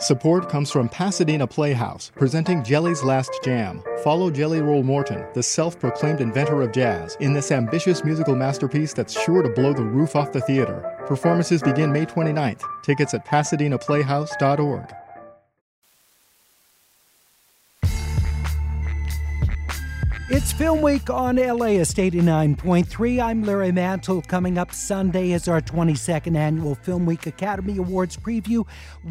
Support comes from Pasadena Playhouse, presenting Jelly's Last Jam. Follow Jelly Roll Morton, the self-proclaimed inventor of jazz, in this ambitious musical masterpiece that's sure to blow the roof off the theater. Performances begin May 29th. Tickets at PasadenaPlayhouse.org. It's FilmWeek on LAist 89.3. I'm Larry Mantle. Coming up Sunday is our 22nd annual FilmWeek Academy Awards preview.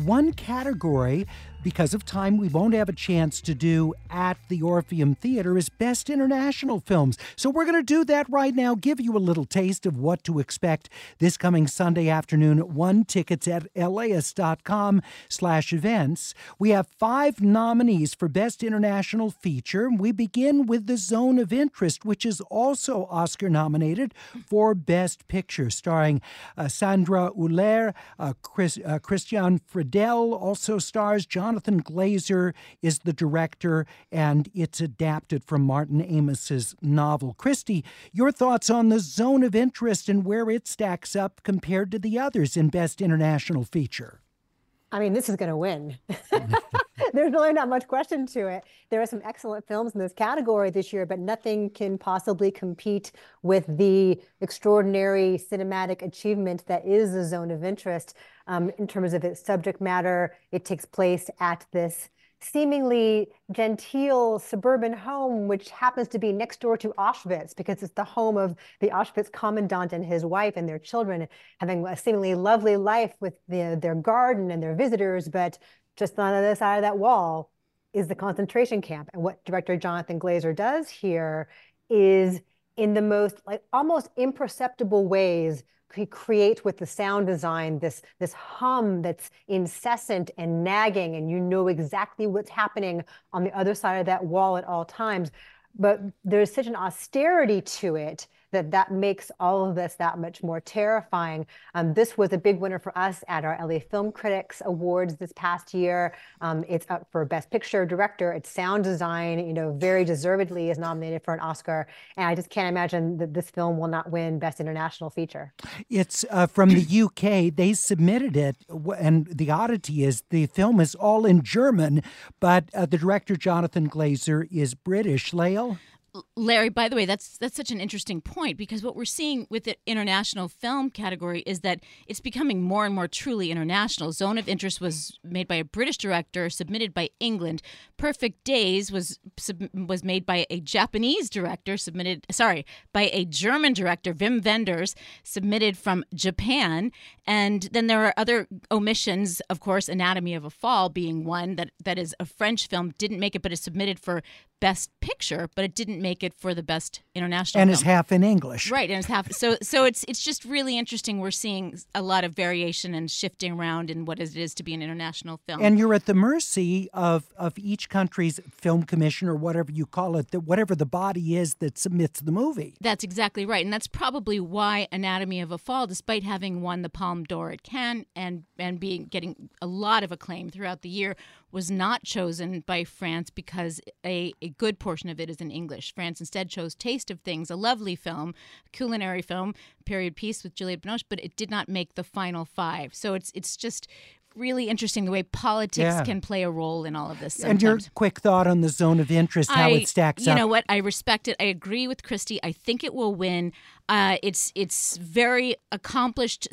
One category, because of time, we won't have a chance to do at the Orpheum Theatre is Best International Films. So we're going to do that right now, give you a little taste of what to expect this coming Sunday afternoon at 1. Tickets at LAist.com/events. We have 5 nominees for Best International Feature. We begin with The Zone of Interest, which is also Oscar-nominated for Best Picture, starring Sandra Huler, Christian Friedel also stars. Jonathan Glazer is the director, and it's adapted from Martin Amis's novel. Christy, your thoughts on The Zone of Interest and where it stacks up compared to the others in Best International Feature? I mean, this is going to win. There's really not much question to it. There are some excellent films in this category this year, but nothing can possibly compete with the extraordinary cinematic achievement that is The Zone of Interest. In terms of its subject matter, it takes place at this seemingly genteel suburban home, which happens to be next door to Auschwitz because it's the home of the Auschwitz commandant and his wife and their children, having a seemingly lovely life with their garden and their visitors, but just on the other side of that wall is the concentration camp. And what director Jonathan Glazer does here is, in the most almost imperceptible ways, he creates with the sound design this hum that's incessant and nagging, and you know exactly what's happening on the other side of that wall at all times. But there's such an austerity to it that makes all of this that much more terrifying. This was a big winner for us at our LA Film Critics Awards this past year. It's up for Best Picture, Director. It's sound design, very deservedly is nominated for an Oscar. And I just can't imagine that this film will not win Best International Feature. It's from the UK. They submitted it, and the oddity is the film is all in German, but the director, Jonathan Glazer, is British. Lael? Larry, by the way, that's such an interesting point, because what we're seeing with the international film category is that it's becoming more and more truly international. Zone of Interest was made by a British director, submitted by England. Perfect Days was made by a Japanese director, by a German director, Wim Wenders, submitted from Japan. And then there are other omissions, of course, Anatomy of a Fall being one that is a French film, didn't make it, but is submitted for Best Picture, but it didn't make it for the Best International Film. And it's half in English. Right, and it's half. So it's just really interesting. We're seeing a lot of variation and shifting around in what it is to be an international film. And you're at the mercy of each country's film commission, or whatever you call it, whatever the body is that submits the movie. That's exactly right. And that's probably why Anatomy of a Fall, despite having won the Palme d'Or at Cannes and getting a lot of acclaim throughout the year, was not chosen by France, because a good portion of it is in English. France instead chose Taste of Things, a lovely film, culinary film, period piece with Juliette Binoche, but it did not make the final 5. So it's just really interesting the way politics can play a role in all of this sometimes. And your quick thought on The Zone of Interest, how it stacks up. You know what? I respect it. I agree with Christy. I think it will win. It's very accomplished.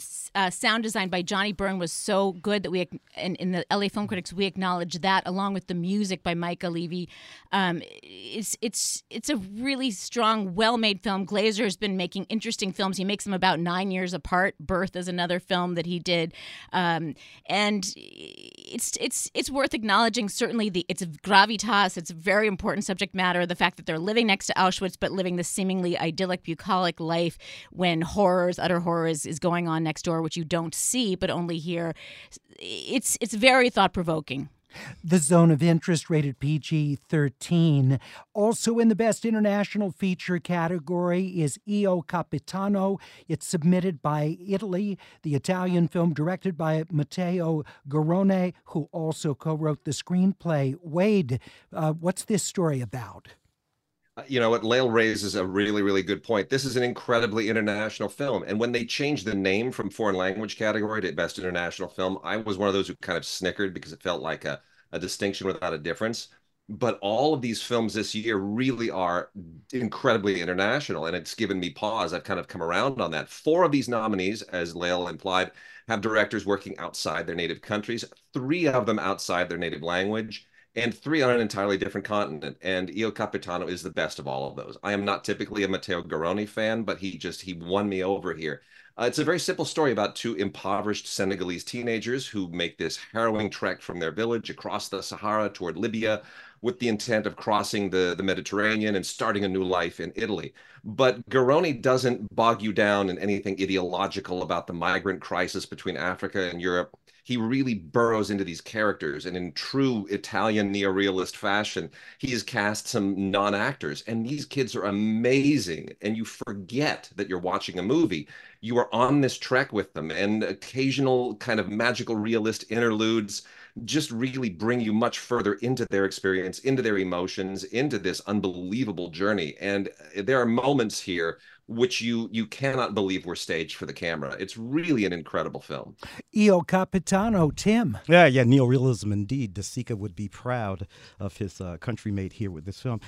Sound design by Johnny Byrne was so good that we, in the LA Film Critics, we acknowledge that, along with the music by Micah Levy. It's a really strong, well-made film. Glazer has been making interesting films. He makes them about 9 years apart. Birth is another film that he did, and it's worth acknowledging. Certainly, it's gravitas. It's a very important subject matter. The fact that they're living next to Auschwitz, but living this seemingly idyllic, bucolic life when utter horror is going on next door, which you don't see but only hear. It's very thought-provoking. The Zone of Interest, rated PG-13. Also in the Best International Feature category is Io Capitano. It's submitted by Italy, the Italian film directed by Matteo Garrone, who also co-wrote the screenplay. Wade, what's this story about? You know what, Lael raises a really, really good point. This is an incredibly international film. And when they changed the name from foreign language category to Best International Film, I was one of those who kind of snickered because it felt like a distinction without a difference. But all of these films this year really are incredibly international, and it's given me pause. I've kind of come around on that. 4 of these nominees, as Lael implied, have directors working outside their native countries, 3 of them outside their native language, and 3 on an entirely different continent. And Io Capitano is the best of all of those. I am not typically a Matteo Garrone fan, but he won me over here. It's a very simple story about 2 impoverished Senegalese teenagers who make this harrowing trek from their village across the Sahara toward Libya with the intent of crossing the Mediterranean and starting a new life in Italy. But Garrone doesn't bog you down in anything ideological about the migrant crisis between Africa and Europe. He really burrows into these characters, and in true Italian neorealist fashion, he has cast some non-actors, and these kids are amazing, and you forget that you're watching a movie. You are on this trek with them, and occasional kind of magical realist interludes just really bring you much further into their experience, into their emotions, into this unbelievable journey. And there are moments here which you cannot believe were staged for the camera. It's really an incredible film. Io Capitano, Tim. Yeah, neorealism indeed. De Sica would be proud of his countrymate here with this film.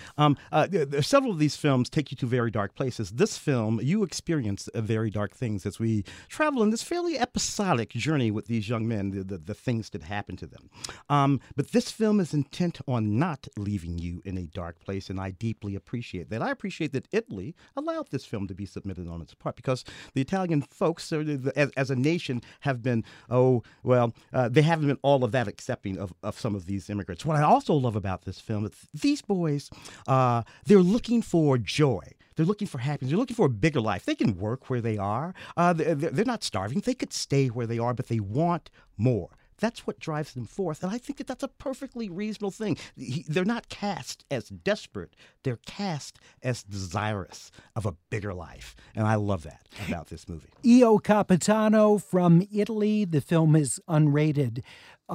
Several of these films take you to very dark places. This film, you experience very dark things as we travel in this fairly episodic journey with these young men, the things that happen to them. But this film is intent on not leaving you in a dark place, and I deeply appreciate that. I appreciate that Italy allowed this film to be submitted on its part, because the Italian folks, as a nation, have been, they haven't been all of that accepting of some of these immigrants. What I also love about this film is these boys, they're looking for joy. They're looking for happiness. They're looking for a bigger life. They can work where they are. They're not starving. They could stay where they are, but they want more. That's what drives them forth, and I think that that's a perfectly reasonable thing. They're not cast as desperate. They're cast as desirous of a bigger life, and I love that about this movie. Io Capitano from Italy. The film is unrated.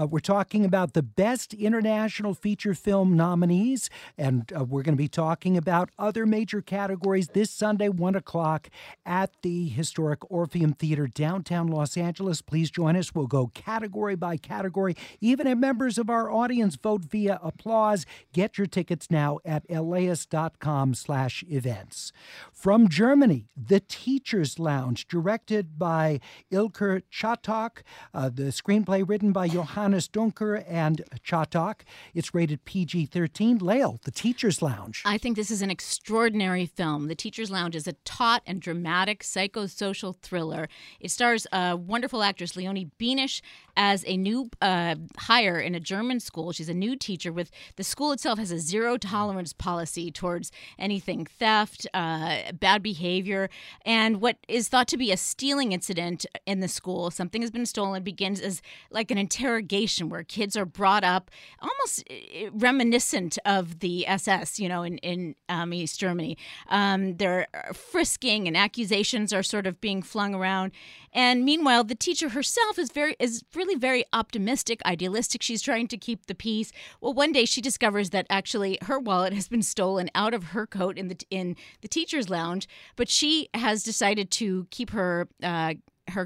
We're talking about the Best International Feature Film nominees, and we're going to be talking about other major categories this Sunday, 1 o'clock, at the historic Orpheum Theatre, downtown Los Angeles. Please join us. We'll go category by category. Even if members of our audience vote via applause, get your tickets now at LAist.com/events. From Germany, The Teacher's Lounge, directed by Ilker Çatak, the screenplay written by Johann Dunker and Çatak. It's rated PG-13. Lael, The Teacher's Lounge. I think this is an extraordinary film. The Teacher's Lounge is a taut and dramatic psychosocial thriller. It stars a wonderful actress, Leonie Benesch, as a new hire in a German school. She's a new teacher. With the school itself has a zero-tolerance policy towards anything theft, bad behavior, and what is thought to be a stealing incident in the school. Something has been stolen begins as like an interrogation where kids are brought up almost reminiscent of the SS, in East Germany. They're frisking and accusations are sort of being flung around. And meanwhile, the teacher herself is really very optimistic, idealistic. She's trying to keep the peace. Well, one day she discovers that actually her wallet has been stolen out of her coat in the teacher's lounge, but she has decided to keep her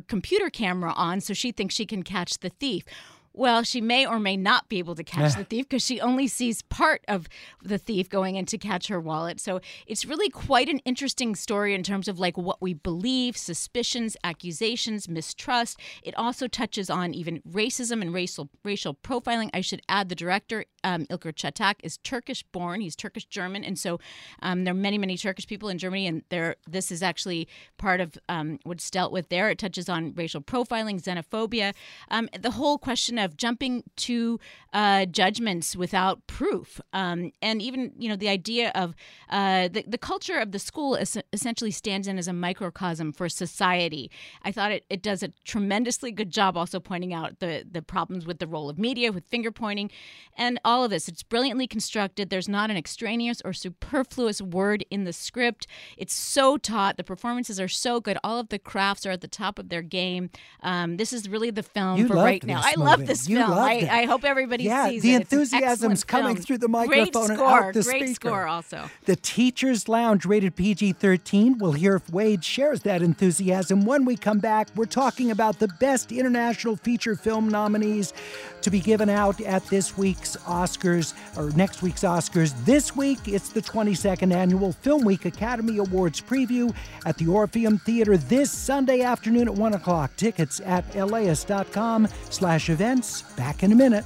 computer camera on so she thinks she can catch the thief. Well, she may or may not be able to catch the thief because she only sees part of the thief going in to catch her wallet. So it's really quite an interesting story in terms of like what we believe, suspicions, accusations, mistrust. It also touches on even racism and racial profiling. I should add the director Ilker Çatak is Turkish-born. He's Turkish-German, and so there are many, many Turkish people in Germany, and this is actually part of what's dealt with there. It touches on racial profiling, xenophobia, the whole question of jumping to judgments without proof, and even the idea of the culture of the school essentially stands in as a microcosm for society. I thought it does a tremendously good job also pointing out the problems with the role of media, with finger-pointing, and all of this. It's brilliantly constructed. There's not an extraneous or superfluous word in the script. It's so taut. The performances are so good. All of the crafts are at the top of their game. This is really the film for right now. I love this film. I hope everybody sees it. Yeah, the enthusiasm's coming through the microphone and out the speaker. Great score also. The Teacher's Lounge, rated PG-13. We'll hear if Wade shares that enthusiasm when we come back. We're talking about the Best International Feature Film nominees to be given out at this week's Oscars, or next week's Oscars. This week, it's the 22nd Annual FilmWeek Academy Awards preview at the Orpheum Theatre this Sunday afternoon at 1 o'clock. Tickets at LAist.com/events. Back in a minute.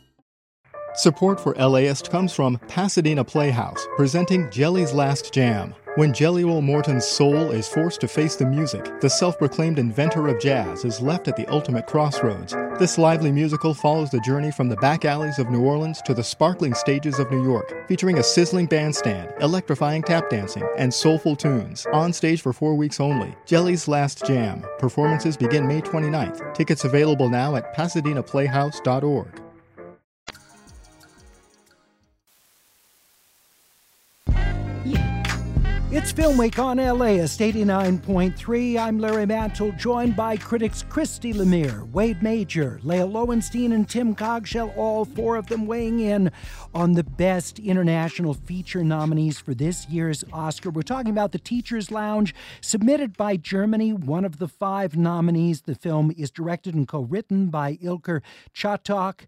Support for LAist comes from Pasadena Playhouse, presenting Jelly's Last Jam. When Jelly Roll Morton's soul is forced to face the music, the self-proclaimed inventor of jazz is left at the ultimate crossroads. This lively musical follows the journey from the back alleys of New Orleans to the sparkling stages of New York, featuring a sizzling bandstand, electrifying tap dancing, and soulful tunes. On stage for 4 weeks only, Jelly's Last Jam. Performances begin May 29th. Tickets available now at PasadenaPlayhouse.org. It's Film Week on LAist 89.3. I'm Larry Mantle, joined by critics Christy Lemire, Wade Major, Lael Loewenstein, and Tim Cogshell, all four of them weighing in on the Best International Feature nominees for this year's Oscar. We're talking about The Teacher's Lounge, submitted by Germany, one of the five nominees. The film is directed and co-written by Ilker Çatak.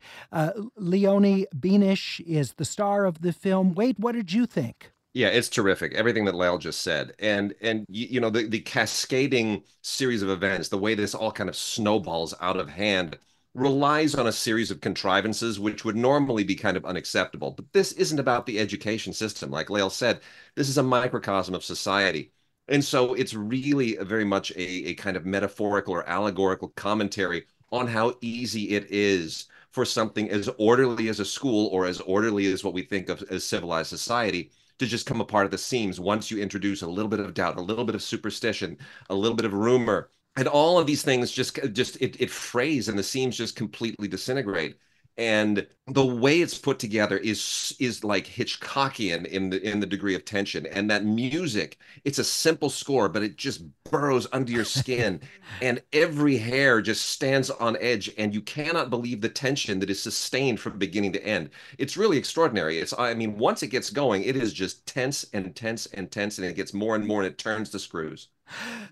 Leonie Benesch is the star of the film. Wade, what did you think? Yeah, it's terrific. Everything that Lael just said. And the cascading series of events, the way this all kind of snowballs out of hand, relies on a series of contrivances which would normally be kind of unacceptable. But this isn't about the education system. Like Lael said, this is a microcosm of society. And so it's really very much a kind of metaphorical or allegorical commentary on how easy it is for something as orderly as a school or as orderly as what we think of as civilized society to just come apart at the seams once you introduce a little bit of doubt, a little bit of superstition, a little bit of rumor, and all of these things just it frays and the seams just completely disintegrate. And the way it's put together is like Hitchcockian in the degree of tension. And that music, it's a simple score, but it just burrows under your skin and every hair just stands on edge and you cannot believe the tension that is sustained from beginning to end. It's really extraordinary. I mean, once it gets going, it is just tense and tense and tense, and it gets more and more and it turns the screws.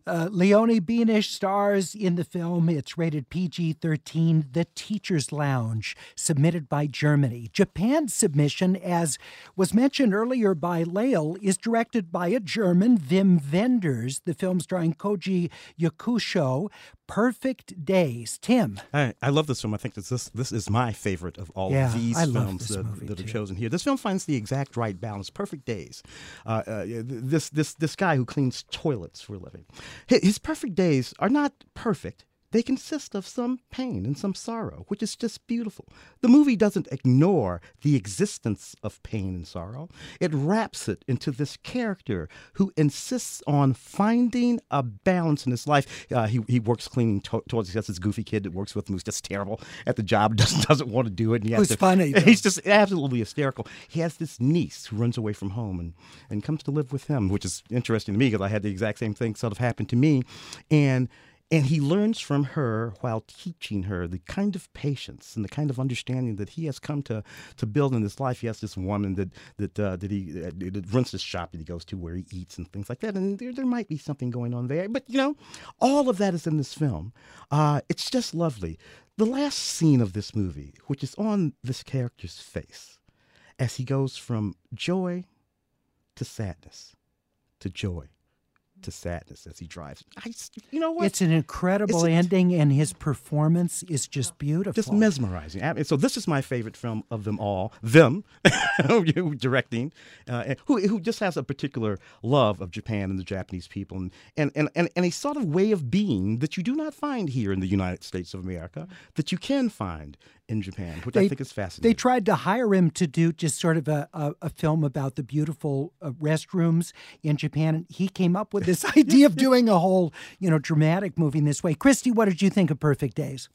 Leonie Benesch stars in the film. It's rated PG-13, The Teacher's Lounge, submitted by Germany. Japan's submission, as was mentioned earlier by Lael, is directed by a German, Wim Wenders. The film starring Koji Yakusho, Perfect Days. Tim? I love this film. I think this is my favorite of all of these films that are chosen here. This film finds the exact right balance. Perfect Days. This guy who cleans toilets for a living. His perfect days are not perfect. They consist of some pain and some sorrow, which is just beautiful. The movie doesn't ignore the existence of pain and sorrow. It wraps it into this character who insists on finding a balance in his life. He works cleaning toilets. That's this goofy kid that works with him who's just terrible at the job, doesn't want to do it. Who's funny. He's just absolutely hysterical. He has this niece who runs away from home and comes to live with him, which is interesting to me because I had the exact same thing sort of happen to me. And And he learns from her while teaching her the kind of patience and the kind of understanding that he has come to build in his life. He has this woman that runs this shop that he goes to where he eats and things like that. And there might be something going on there. But, you know, all of that is in this film. It's just lovely. The last scene of this movie, which is on this character's face, as he goes from joy to sadness to joy to sadness as he drives. You know what? It's an incredible ending, and his performance is just beautiful. Just mesmerizing. I mean, so this is my favorite film of them all. Them, directing, who just has a particular love of Japan and the Japanese people and a sort of way of being that you do not find here in the United States of America, that you can find in Japan, which I think is fascinating. They tried to hire him to do just sort of a film about the beautiful restrooms in Japan, and he came up with this idea of doing a whole, you know, dramatic movie in this way. Christy, what did you think of Perfect Days?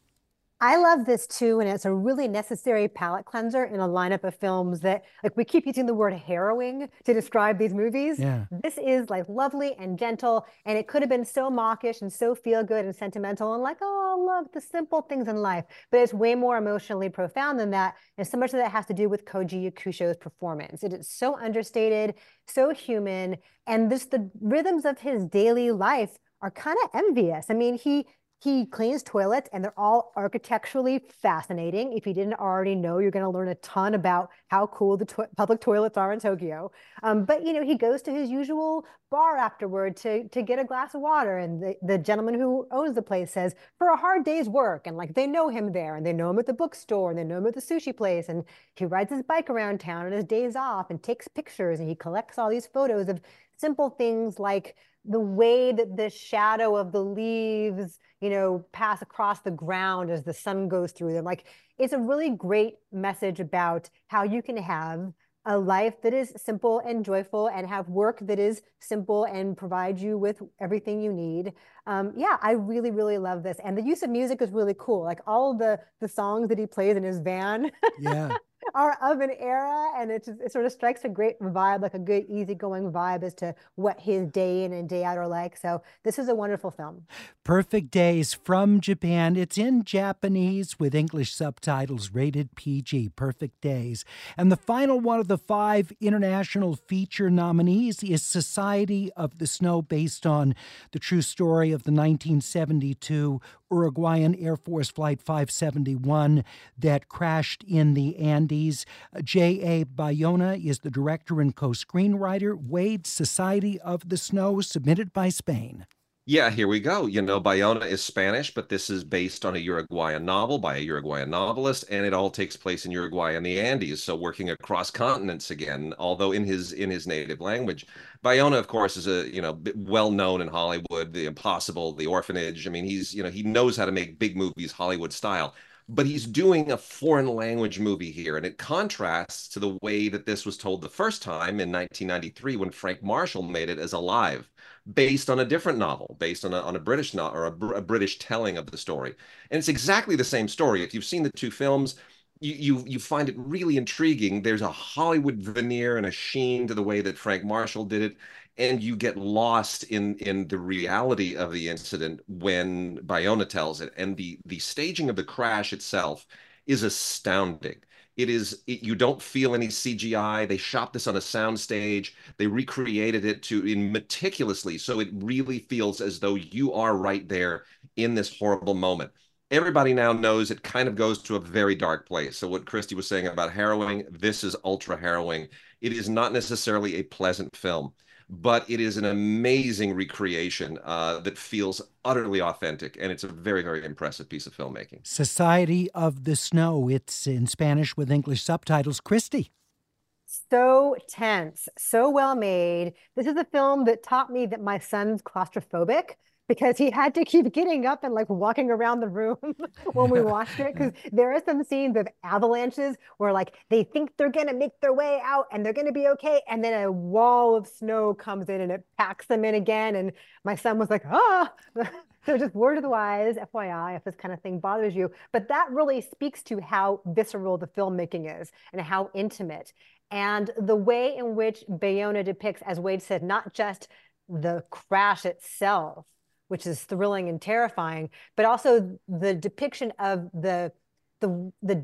I love this too, and it's a really necessary palate cleanser in a lineup of films that, like, we keep using the word harrowing to describe these movies. Yeah. This is like lovely and gentle, and it could have been so mawkish and so feel good and sentimental and like, oh, look, the simple things in life. But it's way more emotionally profound than that, and so much of that has to do with Koji Yakusho's performance. It is so understated, so human, and just the rhythms of his daily life are kind of envious. I mean, he cleans toilets, and they're all architecturally fascinating. If you didn't already know, you're going to learn a ton about how cool the public toilets are in Tokyo. But, you know, he goes to his usual bar afterward to get a glass of water, and the gentleman who owns the place says, for a hard day's work, and, like, they know him there, and they know him at the bookstore, and they know him at the sushi place, and he rides his bike around town on his days off and takes pictures, and he collects all these photos of simple things like the way that the shadow of the leaves, you know, pass across the ground as the sun goes through them. Like, it's a really great message about how you can have a life that is simple and joyful and have work that is simple and provide you with everything you need. Yeah, I really, really love this. And the use of music is really cool. Like, all the songs that he plays in his van are of an era, and it sort of strikes a great vibe, like a good easygoing vibe as to what his day in and day out are like. So this is a wonderful film. Perfect Days from Japan. It's in Japanese with English subtitles, rated PG. Perfect Days. And the final one of the 5 international feature nominees is Society of the Snow, based on the true story of the 1972 Uruguayan Air Force Flight 571 that crashed in the Andes. J.A. Bayona is the director and co-screenwriter. Wade, Society of the Snow, submitted by Spain. Yeah, here we go. You know, Bayona is Spanish, but this is based on a Uruguayan novel by a Uruguayan novelist, and it all takes place in Uruguay and the Andes, so working across continents again, although in his native language. Bayona, of course, is a, you know, well-known in Hollywood, The Impossible, The Orphanage. I mean, he's, you know, he knows how to make big movies Hollywood style. But he's doing a foreign language movie here, and it contrasts to the way that this was told the first time in 1993 when Frank Marshall made it as Alive, based on a different novel, based on a British novel, or a British telling of the story. And it's exactly the same story. If you've seen the two films, you find it really intriguing. There's a Hollywood veneer and a sheen to the way that Frank Marshall did it. And you get lost in the reality of the incident when Bayona tells it. And the staging of the crash itself is astounding. You don't feel any CGI. They shot this on a soundstage. They recreated it meticulously. So it really feels as though you are right there in this horrible moment. Everybody now knows it kind of goes to a very dark place. So what Christy was saying about harrowing, this is ultra harrowing. It is not necessarily a pleasant film, but it is an amazing recreation that feels utterly authentic, and it's a very, very impressive piece of filmmaking. Society of the Snow. It's in Spanish with English subtitles. Christy. So tense, so well made. This is a film that taught me that my son's claustrophobic, because he had to keep getting up and, like, walking around the room when we watched it, because there are some scenes of avalanches where, like, they think they're going to make their way out and they're going to be okay, and then a wall of snow comes in and it packs them in again, and my son was like, ah! So just word of the wise, FYI, if this kind of thing bothers you. But that really speaks to how visceral the filmmaking is and how intimate. And the way in which Bayona depicts, as Wade said, not just the crash itself, which is thrilling and terrifying, but also the depiction of the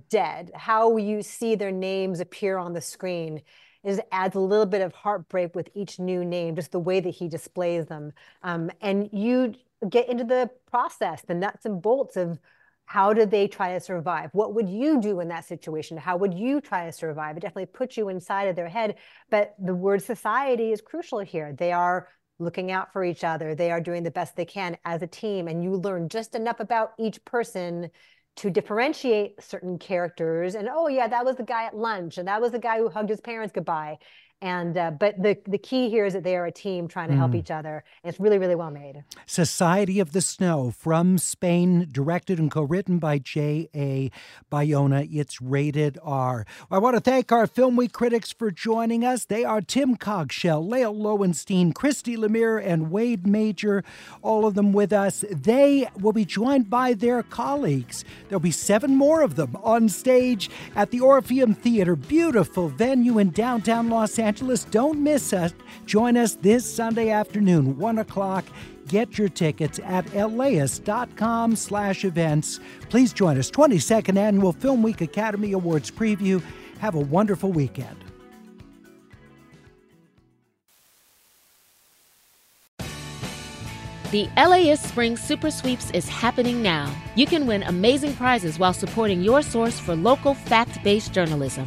dead, how you see their names appear on the screen, is adds a little bit of heartbreak with each new name, just the way that he displays them. And you get into the process, the nuts and bolts of how did they try to survive? What would you do in that situation? How would you try to survive? It definitely puts you inside of their head, but the word society is crucial here. They are looking out for each other. They are doing the best they can as a team, and you learn just enough about each person to differentiate certain characters. And oh yeah, that was the guy at lunch, and that was the guy who hugged his parents goodbye. And but the key here is that they are a team trying to help each other. And it's really, really well made. Society of the Snow from Spain, directed and co-written by J.A. Bayona. It's rated R. I want to thank our Film Week critics for joining us. They are Tim Cogshell, Lael Loewenstein, Christy Lemire, and Wade Major, all of them with us. They will be joined by their colleagues. There'll be 7 more of them on stage at the Orpheum Theatre, beautiful venue in downtown Los Angeles. Don't miss us. Join us this Sunday afternoon, 1 o'clock. Get your tickets at LAist.com/events. Please join us. 22nd Annual Film Week Academy Awards preview. Have a wonderful weekend. The LAist Spring Super Sweeps is happening now. You can win amazing prizes while supporting your source for local fact-based journalism.